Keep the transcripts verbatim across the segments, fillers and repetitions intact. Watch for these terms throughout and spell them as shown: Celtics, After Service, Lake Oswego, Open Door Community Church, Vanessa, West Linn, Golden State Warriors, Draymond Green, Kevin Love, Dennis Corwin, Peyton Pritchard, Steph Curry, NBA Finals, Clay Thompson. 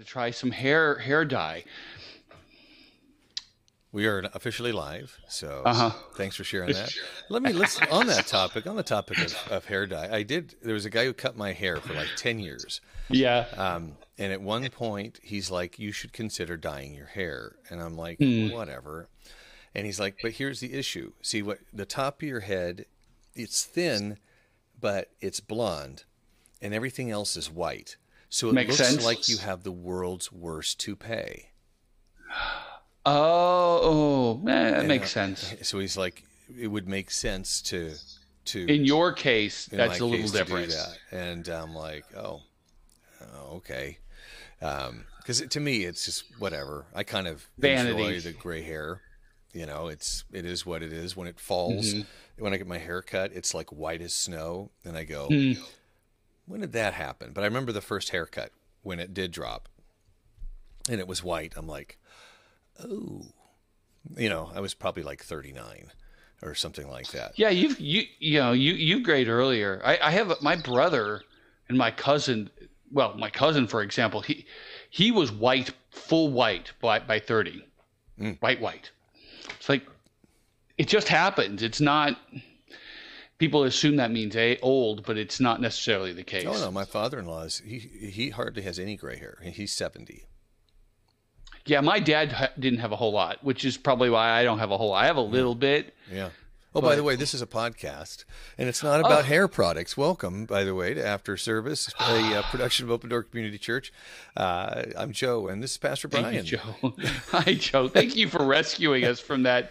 to try some hair hair dye. We are officially live, so uh-huh. Thanks for sharing that. Let me let's on that topic. On the topic of, of hair dye, I did. There was a guy who cut my hair for like ten years. Yeah. Um, and at one point, he's like, "You should consider dyeing your hair," and I'm like, mm. "Whatever." And he's like, "But here's the issue. See what the top of your head? It's thin, but it's blonde, and everything else is white. So it Makes looks sense. Like you have the world's worst toupee." Oh, oh, eh, that and, makes uh, sense. So he's like, it would make sense to, to. In your case, in that's a little different. And I'm like, oh, oh okay, because um, to me, it's just whatever. I kind of Vanity. enjoy the gray hair. You know, it's it is what it is. When it falls, mm-hmm. when I get my hair cut, it's like white as snow, and I go, mm. when did that happen? But I remember the first haircut when it did drop, and it was white. I'm like. Oh, you know, I was probably like thirty-nine or something like that. Yeah, you've you you know you you grayed earlier. I, I have my brother and my cousin. Well, my cousin, for example, he he was white, full white by by thirty, mm. white white. It's like it just happens. It's not. People assume that means a old, but it's not necessarily the case. Oh no, my father-in-law is he he hardly has any gray hair. He's seventy. Yeah, my dad didn't have a whole lot, which is probably why I don't have a whole lot. I have a little bit. Yeah. Oh, but... by the way, this is a podcast, and it's not about oh. hair products. Welcome, by the way, to After Service, a uh, production of Open Door Community Church. Uh, I'm Joe, and this is Pastor Brian. Thank you, Joe. Hi, Joe. Thank you for rescuing us from that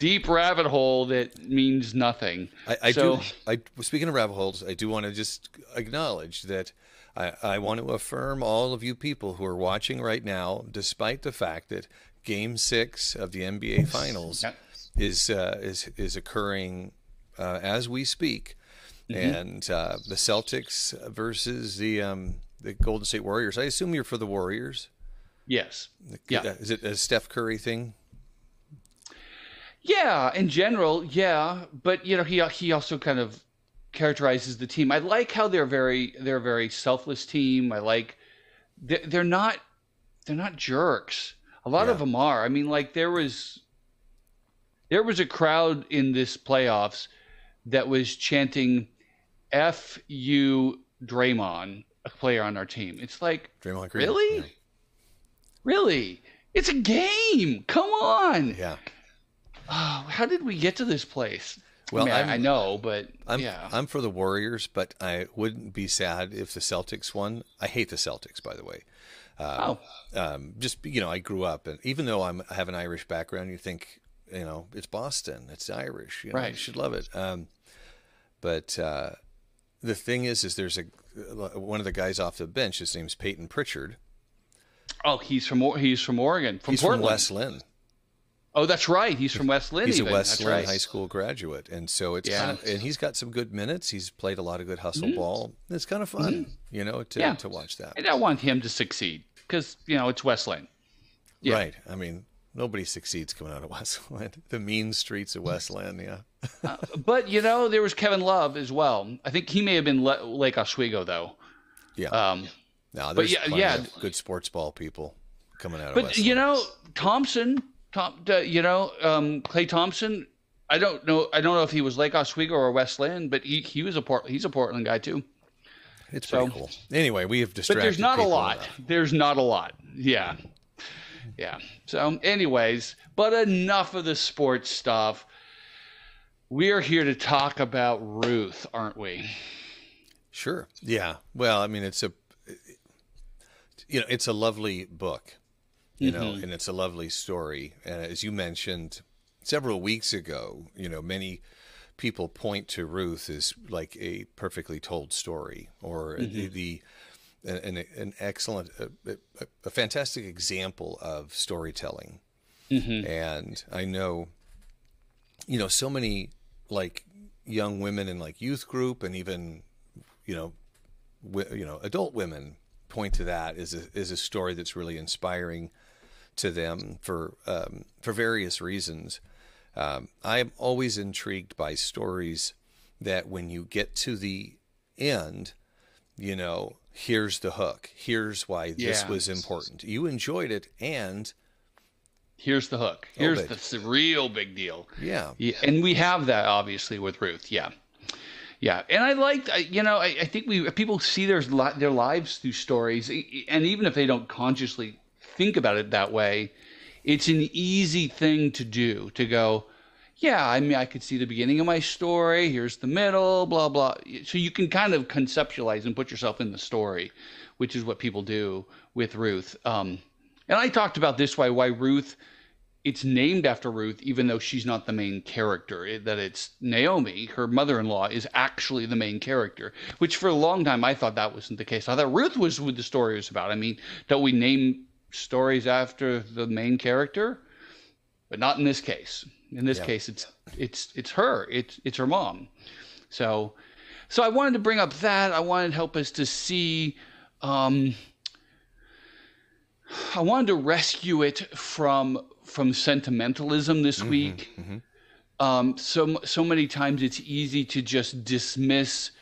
deep rabbit hole that means nothing. I, I so... do. I, speaking of rabbit holes, I do want to just acknowledge that I, I want to affirm all of you people who are watching right now, despite the fact that Game Six of the N B A Finals yep. is uh, is is occurring uh, as we speak, mm-hmm. and uh, the Celtics versus the um, the Golden State Warriors. I assume you're for the Warriors. Yes. The, yeah. Uh, is it a Steph Curry thing? Yeah, in general, yeah. But you know, he he also kind of. characterizes the team. I like how they're very they're a very selfless team. I like they're, they're not they're not jerks. A lot yeah. of them are. I mean, like there was there was a crowd in this playoffs that was chanting "F you Draymond," a player on our team. It's like Draymond Green. Really, yeah. really, it's a game. Come on. Yeah. Oh, how did we get to this place? Well, I, mean, I know, but I'm, yeah, I'm for the Warriors, but I wouldn't be sad if the Celtics won. I hate the Celtics, by the way. Uh, oh, um, just you know, I grew up, and even though I'm, I have an Irish background, you think you know it's Boston, it's Irish, you know, right? You should love it. Um, but uh, the thing is, is there's a one of the guys off the bench. His name's Peyton Pritchard. Oh, he's from he's from Oregon, from he's Portland. From West Linn. Oh, that's right. He's from West Linn. He's even. a West Linn right. high school graduate, and so it's yeah. kind of, and he's got some good minutes. He's played a lot of good hustle mm-hmm. ball. It's kind of fun, mm-hmm. you know, to yeah. to watch that. And I want him to succeed because you know it's West Linn, yeah. right? I mean, nobody succeeds coming out of West Linn. The mean streets of West Linn, yeah. uh, but you know, there was Kevin Love as well. I think he may have been Le- Lake Oswego though. Yeah. Um, no, there's but yeah, yeah. good sports ball people coming out of. But West you Linn. know, Thompson. Tom, you know, um, Clay Thompson. I don't know. I don't know if he was Lake Oswego or West Linn, but he he was a Port, he's a Portland guy too. It's so, pretty cool. Anyway, we have distracted. But there's not a lot. Enough. There's not a lot. Yeah, yeah. So, anyways, but enough of the sports stuff. We are here to talk about Ruth, aren't we? Sure. Yeah. Well, I mean, it's a, you know, it's a lovely book. You know, mm-hmm. and it's a lovely story. And as you mentioned several weeks ago, you know, many people point to Ruth as like a perfectly told story or mm-hmm. the, the an, an excellent, a, a, a fantastic example of storytelling. Mm-hmm. And I know, you know, so many like young women in like youth group and even, you know, w- you know, adult women point to that as a, as a story that's really inspiring to them for um, for various reasons. Um, I'm always intrigued by stories that when you get to the end, you know, here's the hook. Here's why yeah. this was important. You enjoyed it, and here's the hook. Here's the surreal big deal. Yeah. yeah. And we have that, obviously, with Ruth. Yeah. Yeah. And I liked, you know, I, I think we people see their, their lives through stories, and even if they don't consciously think about it that way, it's an easy thing to do, to go, yeah, I mean, I could see the beginning of my story. Here's the middle, blah, blah. So you can kind of conceptualize and put yourself in the story, which is what people do with Ruth. Um, and I talked about this, why, why Ruth, it's named after Ruth, even though she's not the main character, it, that it's Naomi, her mother-in-law, is actually the main character, which for a long time, I thought that wasn't the case. I thought Ruth was what the story was about. I mean, don't we name stories after the main character? But not in this case. In this yeah. case, it's it's it's her. It's it's her mom. So, so I wanted to bring up that. I wanted to help us to see. Um, I wanted to rescue it from from sentimentalism this mm-hmm, week. Mm-hmm. Um, so so many times it's easy to just dismiss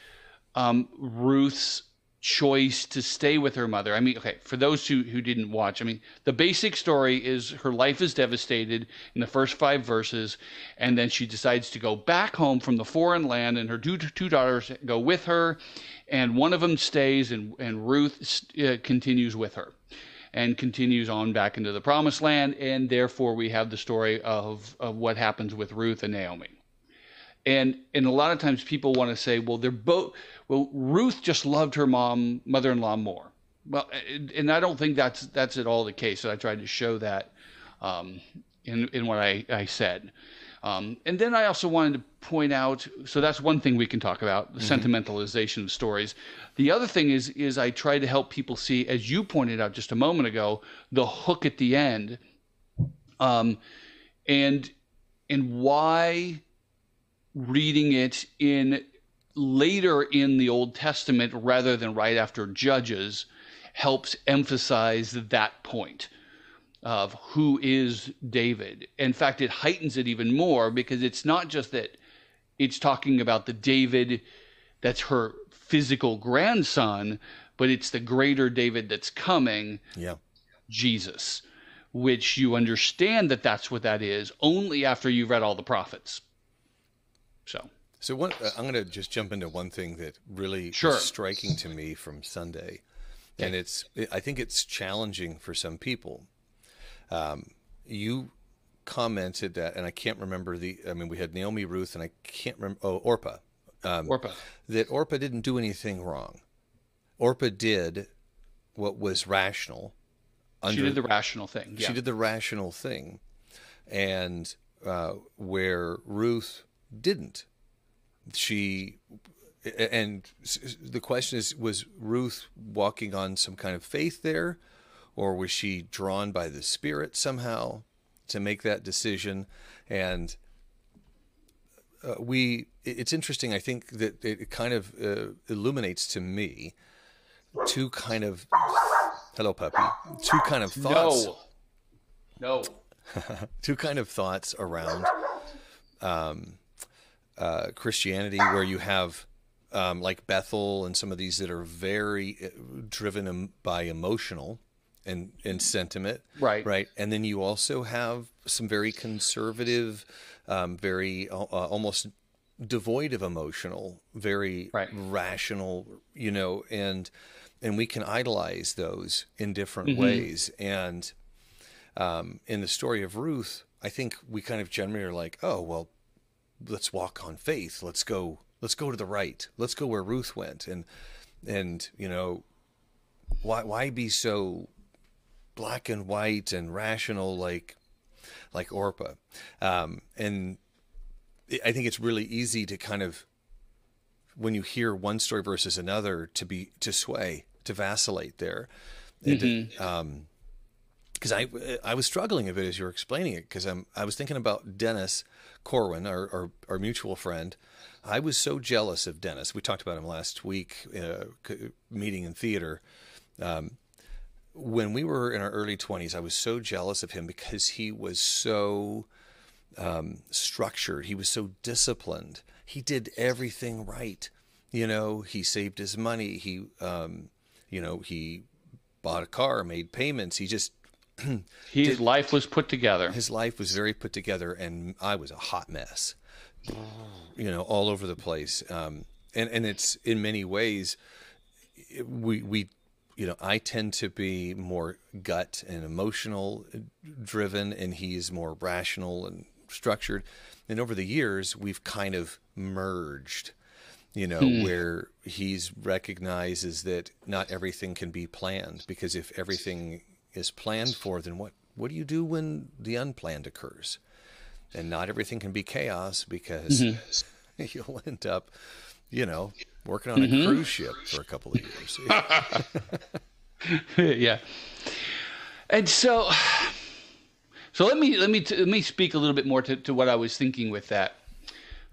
um, Ruth's choice to stay with her mother. I mean, okay, for those who, who didn't watch, I mean, the basic story is her life is devastated in the first five verses, and then she decides to go back home from the foreign land, and her two, two daughters go with her, and one of them stays, and, and Ruth uh, continues with her and continues on back into the promised land, and therefore we have the story of, of what happens with Ruth and Naomi. And and a lot of times people want to say, well, they're both, well, Ruth just loved her mom, mother-in-law more. Well, and, and I don't think that's that's at all the case. So I tried to show that um, in in what I I said. Um, and then I also wanted to point out, so that's one thing we can talk about, the mm-hmm. sentimentalization of stories. The other thing is is I try to help people see, as you pointed out just a moment ago, the hook at the end, um, and and why. Reading it in later in the Old Testament rather than right after Judges helps emphasize that point of who is David. In fact, it heightens it even more because it's not just that it's talking about the David that's her physical grandson, but it's the greater David that's coming, yeah. Jesus, which you understand that that's what that is only after you've read all the prophets. So, so one, uh, I'm going to just jump into one thing that really sure. is striking to me from Sunday, and it's I think it's challenging for some people. Um, you commented that, and I can't remember the. I mean, we had Naomi, Ruth, and I can't remember. Oh, Orpah. Um, Orpah. That Orpah didn't do anything wrong. Orpah did what was rational. Under, she did the rational thing. Yeah. She did the rational thing, and uh, where Ruth. Didn't she? And the question is, was Ruth walking on some kind of faith there, or was she drawn by the Spirit somehow to make that decision? And uh, we, it's interesting. I think that it kind of uh, illuminates to me two kind of hello puppy, two kind of thoughts. No, no, two kind of thoughts around. Um, Uh, Christianity, where you have um, like Bethel and some of these that are very driven by emotional and, and sentiment. Right. Right. And then you also have some very conservative, um, very uh, almost devoid of emotional, very right. rational, you know, and and we can idolize those in different mm-hmm. ways. And um, in the story of Ruth, I think we kind of generally are like, oh, well, let's walk on faith. Let's go, let's go to the right. Let's go where Ruth went. And, and, you know, why, why be so black and white and rational, like, like Orpah. Um, and I think it's really easy to kind of, when you hear one story versus another, to be, to sway, to vacillate there. And mm-hmm. to, um, Because I, I was struggling a bit as you were explaining it, because I'm I was thinking about Dennis Corwin, our, our, our mutual friend. I was so jealous of Dennis. We talked about him last week in a meeting in theater. Um, when we were in our early twenties, I was so jealous of him because he was so um, structured. He was so disciplined. He did everything right. You know, he saved his money. He um, you know, he bought a car, made payments. He just his life was put together. His life was very put together, and I was a hot mess, you know, all over the place. Um, and and it's in many ways, we we, you know, I tend to be more gut and emotional driven, and he's more rational and structured. And over the years, we've kind of merged, you know, hmm. where he's recognizes that not everything can be planned, because if everything is planned for, then what, what do you do when the unplanned occurs? And not everything can be chaos, because mm-hmm. you'll end up, you know, working on mm-hmm. a cruise ship for a couple of years. Yeah. And so, so let me, let me, let me speak a little bit more to, to what I was thinking with that.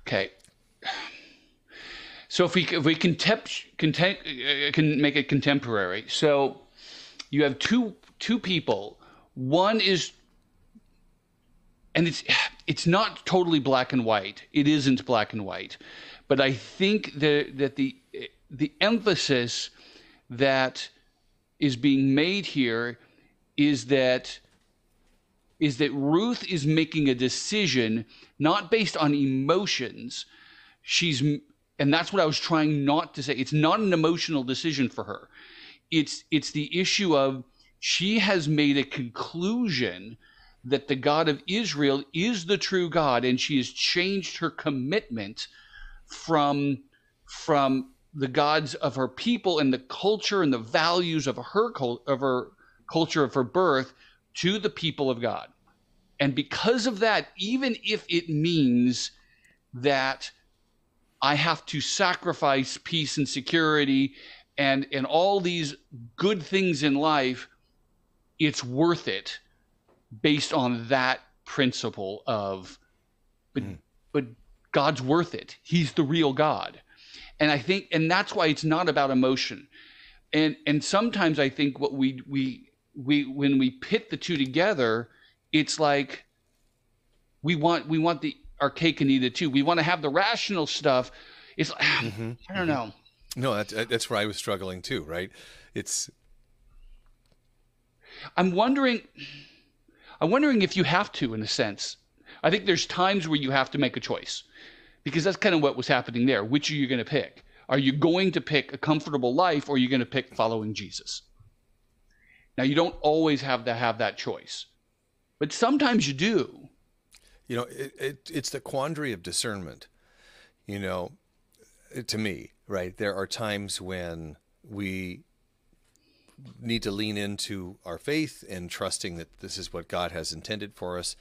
Okay. So if we, if we contempt, content, uh, can make it contemporary. So you have two, two people. One is, and it's, it's not totally black and white. It isn't black and white, but I think that, that the, the emphasis that is being made here is that, is that Ruth is making a decision, not based on emotions. She's, and that's what I was trying not to say. It's not an emotional decision for her. It's, it's the issue of, she has made a conclusion that the God of Israel is the true God, and she has changed her commitment from, from the gods of her people and the culture and the values of her, of her culture of her birth to the people of God. And because of that, even if it means that I have to sacrifice peace and security and, and all these good things in life, it's worth it. Based on that principle of, but, mm. but God's worth it. He's the real God. And I think, and that's why it's not about emotion. And, and sometimes I think what we, we, we, when we pit the two together, it's like, we want, we want the, our cake and eat it too. We want to have the rational stuff. It's like, mm-hmm. I don't mm-hmm. know. No, that's, that's where I was struggling too. Right. It's, I'm wondering, I'm wondering if you have to, in a sense. I think there's times where you have to make a choice, because that's kind of what was happening there. Which are you going to pick? Are you going to pick a comfortable life, or are you going to pick following Jesus? Now, you don't always have to have that choice, but sometimes you do. You know, it, it, it's the quandary of discernment, you know, to me, right? There are times when we need to lean into our faith and trusting that this is what God has intended for us,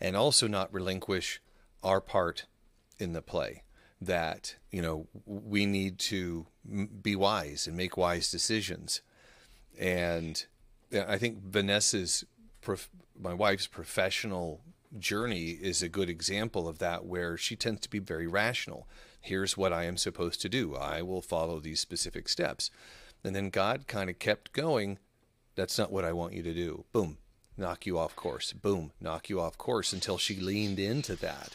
and also not relinquish our part in the play, that, you know, we need to be wise and make wise decisions. And I think Vanessa's, my wife's professional journey is a good example of that, where she tends to be very rational. Here's what I am supposed to do. I will follow these specific steps. And then God kind of kept going, that's not what I want you to do. Boom, knock you off course. Boom, knock you off course, until she leaned into that.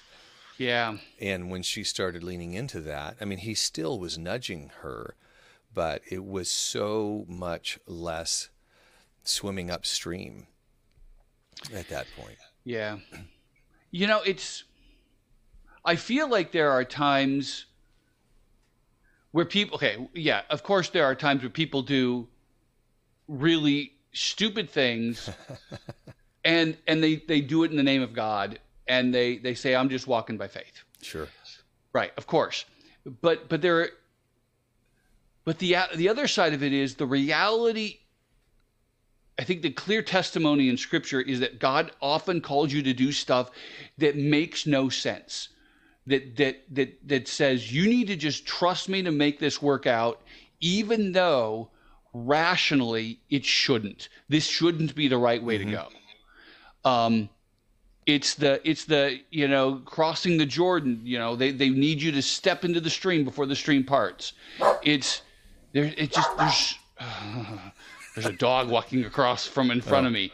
Yeah. And when she started leaning into that, I mean, he still was nudging her, but it was so much less swimming upstream at that point. Yeah. You know, it's, I feel like there are times where people, okay, yeah, of course there are times where people do really stupid things and and they, they do it in the name of God, and they, they say, I'm just walking by faith. Sure. Right, of course. But but there but the the other side of it is the reality. I think the clear testimony in Scripture is that God often calls you to do stuff that makes no sense. That, that that that says you need to just trust me to make this work out, even though rationally it shouldn't. This shouldn't be the right way mm-hmm. to go. Um, it's the it's the you know crossing the Jordan. You know they they need you to step into the stream before the stream parts. It's there. It just there's uh, there's a dog walking across from in front oh. of me.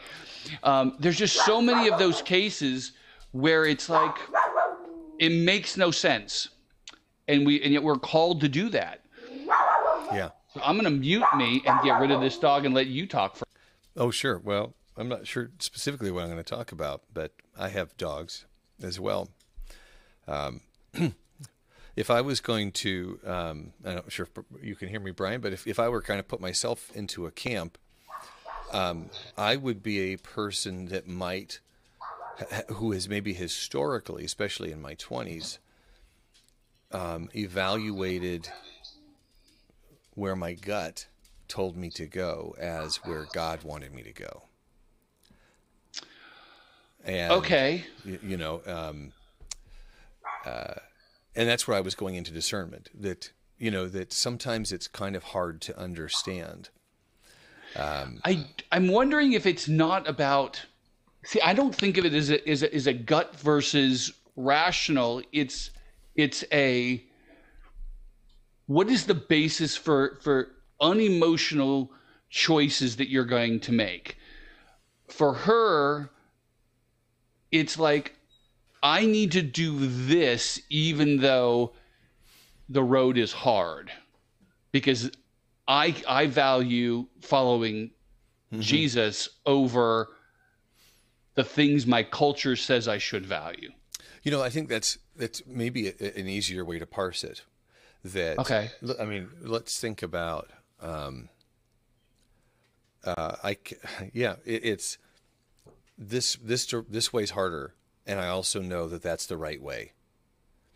Um, there's just so many of those cases where it's like, it makes no sense, and we and yet we're called to do that. Yeah. So I'm going to mute me and get rid of this dog and let you talk for. Oh, sure. Well, I'm not sure specifically what I'm going to talk about, but I have dogs as well. Um, if I was going to, um, I'm not sure if you can hear me, Brian, but if, if I were kind of put myself into a camp, um, I would be a person that might, who has maybe historically, especially in my twenties, um, evaluated where my gut told me to go as where God wanted me to go. And, okay. You, you know, um, uh, and that's where I was going into discernment, that, you know, that sometimes it's kind of hard to understand. Um, I, I'm wondering if it's not about, see, I don't think of it as a, as a, as a gut versus rational. It's, it's a, what is the basis for, for unemotional choices that you're going to make? For her, it's like, I need to do this even though the road is hard, because I, I value following mm-hmm. Jesus over the things my culture says I should value. You know, I think that's, that's maybe a, an easier way to parse it. That, okay. I mean, let's think about, um, uh, I, yeah, it, it's this, this, this way's harder. And I also know that that's the right way.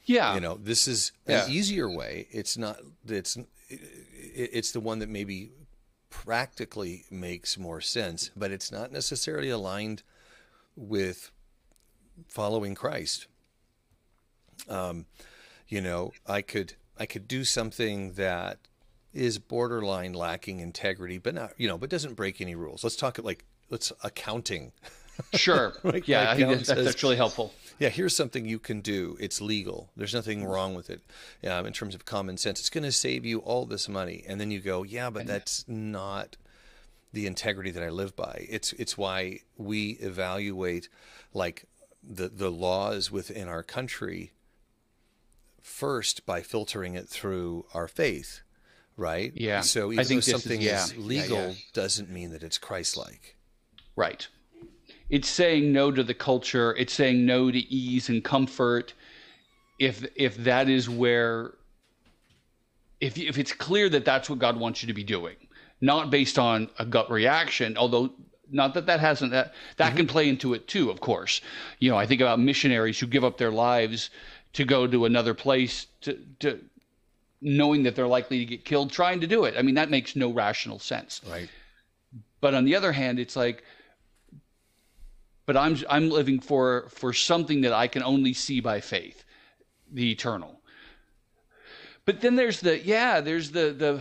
Yeah. You know, this is yeah. an easier way. It's not, it's, it's the one that maybe practically makes more sense, but it's not necessarily aligned with following Christ. Um, you know, I could, I could do something that is borderline lacking integrity, but not, you know, but doesn't break any rules. Let's talk like, let's accounting. Sure. Like, yeah, I think that's, that's actually helpful. Yeah, here's something you can do. It's legal. There's nothing wrong with it um, in terms of common sense. It's going to save you all this money. And then you go, yeah, but that's not the integrity that I live by. It's it's why we evaluate like the, the laws within our country first by filtering it through our faith, right? Yeah. So even I think though something is, yeah. is legal yeah, yeah. doesn't mean that it's Christ-like. Right. It's saying no to the culture. It's saying no to ease and comfort. If if that is where, if if it's clear that that's what God wants you to be doing, not based on a gut reaction, although not that that hasn't, that, that mm-hmm. can play into it too, of course. You know, I think about missionaries who give up their lives to go to another place to, to knowing that they're likely to get killed, trying to do it. I mean, that makes no rational sense. Right. But on the other hand, it's like, but I'm I'm living for for something that I can only see by faith, the eternal. But then there's the yeah, there's the the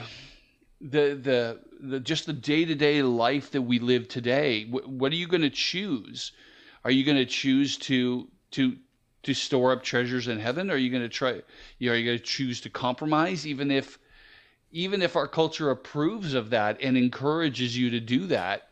the the, the just the day-to-day life that we live today. W- what are you going to choose? Are you going to choose to to to store up treasures in heaven? Or are you going to try? You know, are you going to choose to compromise, even if even if our culture approves of that and encourages you to do that?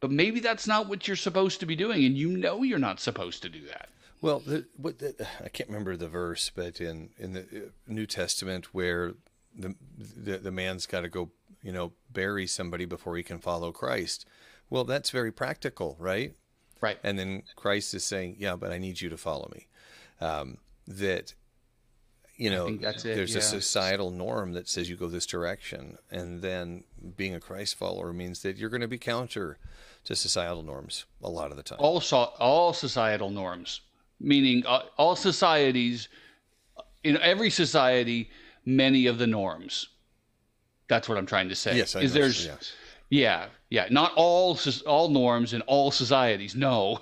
But maybe that's not what you're supposed to be doing, and you know you're not supposed to do that. Well, the, what the, I can't remember the verse, but in, in the New Testament where the the, the man's got to go, you know, bury somebody before he can follow Christ. Well, that's very practical, right? Right. And then Christ is saying, yeah, but I need you to follow me. Um, that, you know, it, there's yeah. a societal norm that says you go this direction. And then being a Christ follower means that you're going to be counter to societal norms a lot of the time. All, so- all societal norms, meaning uh, all societies, in every society, many of the norms. That's what I'm trying to say. Yes, I Is know. There's, yes. Yeah, yeah. Not all all norms in all societies, no.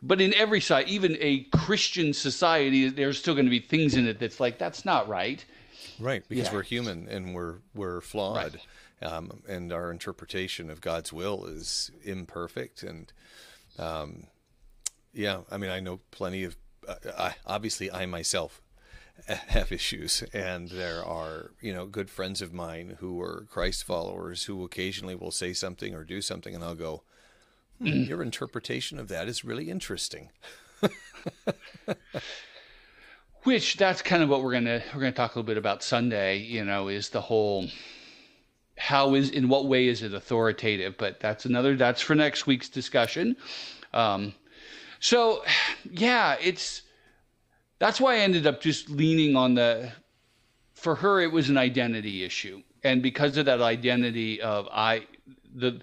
But in every side, even a Christian society, there's still going to be things in it that's like, that's not right. Right, because yeah. we're human and we're we're flawed. Right. Um, and our interpretation of God's will is imperfect. And um, yeah, I mean, I know plenty of, uh, I, obviously I myself have issues. And there are, you know, good friends of mine who are Christ followers who occasionally will say something or do something and I'll go, mm. your interpretation of that is really interesting. Which that's kind of what we're going to, we're going to talk a little bit about Sunday, you know, is the whole, how is, in what way is it authoritative? But that's another, that's for next week's discussion. Um, so yeah, it's, that's why I ended up just leaning on the, for her, it was an identity issue. And because of that identity of I, the,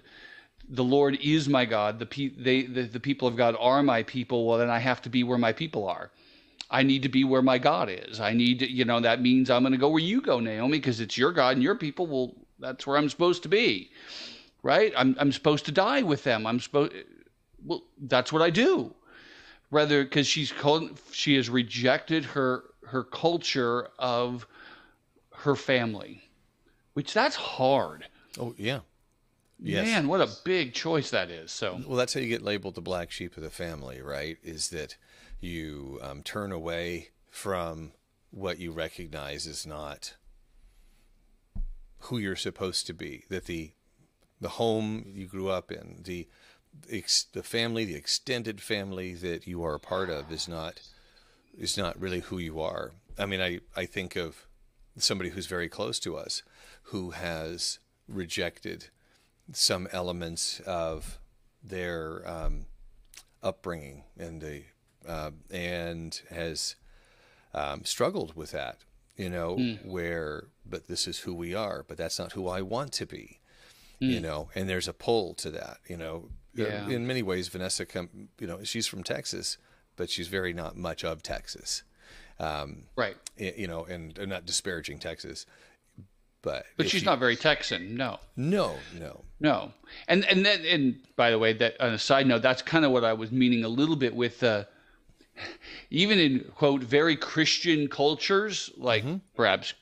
the Lord is my God, the, pe- they, the, the people of God are my people. Well, then I have to be where my people are. I need to be where my God is. I need to, you know, that means I'm going to go where you go, Naomi, because it's your God and your people. Well, that's where I'm supposed to be, right? I'm I'm supposed to die with them. I'm supposed, well, that's what I do. Rather, because she's called, she has rejected her her culture of her family, which that's hard. Oh yeah, yes. Man, what a big choice that is. So well, that's how you get labeled the black sheep of the family, right? Is that you um, turn away from what you recognize is not who you're supposed to be, that the the home you grew up in, the ex, the family, the extended family that you are a part of is not is not really who you are. I mean, I, I think of somebody who's very close to us who has rejected some elements of their um, upbringing and the Uh, and has um, struggled with that, you know, mm. where, but this is who we are, but that's not who I want to be, mm. you know, and there's a pull to that, you know, yeah. In many ways, Vanessa, come, you know, she's from Texas, but she's very not much of Texas. Um, right. You know, and I'm not disparaging Texas, but. But she's you, not very Texan. No, no, no, no. And, and then, and by the way, that on a side note, that's kind of what I was meaning a little bit with, uh, even in, quote, very Christian cultures, like mm-hmm. perhaps,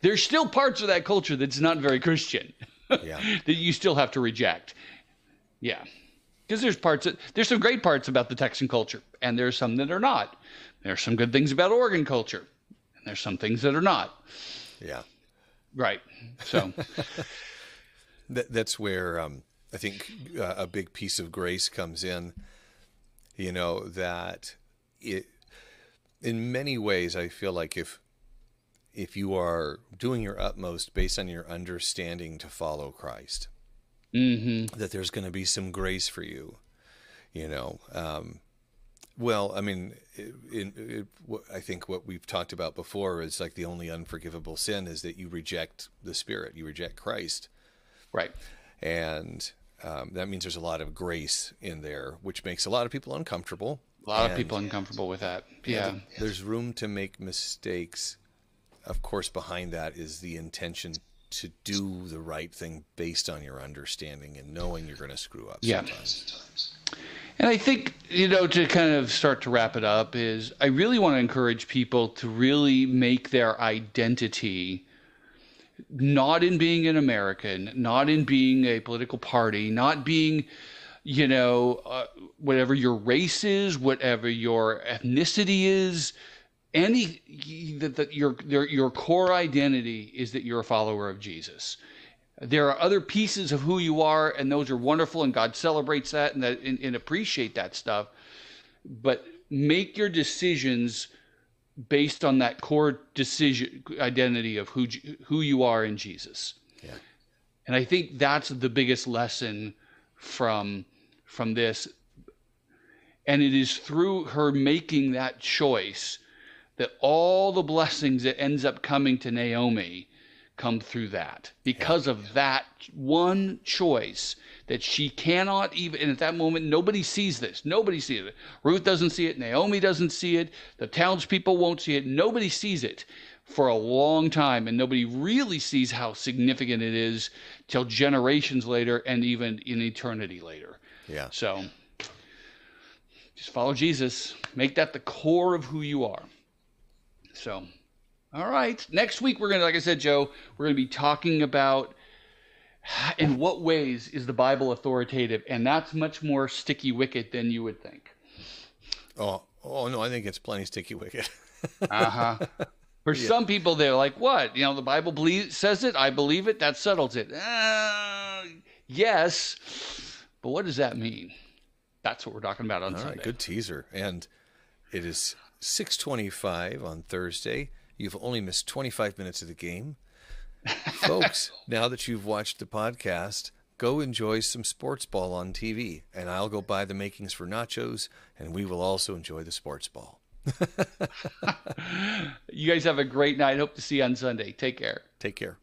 there's still parts of that culture that's not very Christian yeah. that you still have to reject. Yeah. Because there's parts, that, there's some great parts about the Texan culture, and there's some that are not. There's some good things about Oregon culture, and there's some things that are not. Yeah. Right. So. that, that's where um, I think uh, a big piece of grace comes in, you know, that... It, in many ways, I feel like if if you are doing your utmost based on your understanding to follow Christ, mm-hmm. that there's going to be some grace for you, you know. Um, well, I mean, it, it, it, I think what we've talked about before is like the only unforgivable sin is that you reject the Spirit, you reject Christ. Right. And um, that means there's a lot of grace in there, which makes a lot of people uncomfortable. A lot and, of people uncomfortable with that. Yeah. There's room to make mistakes. Of course, behind that is the intention to do the right thing based on your understanding and knowing you're going to screw up yeah. sometimes. And I think, you know, to kind of start to wrap it up is I really want to encourage people to really make their identity not in being an American, not in being a political party, not being... you know, uh, whatever your race is, whatever your ethnicity is, any that, that your, your your core identity is that you're a follower of Jesus. There are other pieces of who you are, and those are wonderful, and God celebrates that and that and, and appreciate that stuff. But make your decisions based on that core decision identity of who who you are in Jesus. Yeah, and I think that's the biggest lesson from. from this, and it is through her making that choice that all the blessings that ends up coming to Naomi come through that because yeah, of yeah. that one choice that she cannot even, and at that moment nobody sees this nobody sees it Ruth doesn't see it, Naomi doesn't see it, the townspeople won't see it, nobody sees it for a long time, and nobody really sees how significant it is till generations later and even in eternity later. Yeah. So just follow Jesus. Make that the core of who you are. So, all right. Next week, we're going to, like I said, Joe, we're going to be talking about in what ways is the Bible authoritative? And that's much more sticky wicket than you would think. Oh, oh no, I think it's plenty sticky wicket. uh-huh. For yeah. some people, they're like, what? You know, the Bible ble- says it. I believe it. That settles it. Uh, yes. But what does that mean? That's what we're talking about on All Sunday. Right, good teaser. And it is six twenty-five on Thursday. You've only missed twenty-five minutes of the game. Folks, now that you've watched the podcast, go enjoy some sports ball on T V, and I'll go buy the makings for nachos, and we will also enjoy the sports ball. You guys have a great night. Hope to see you on Sunday. Take care. Take care.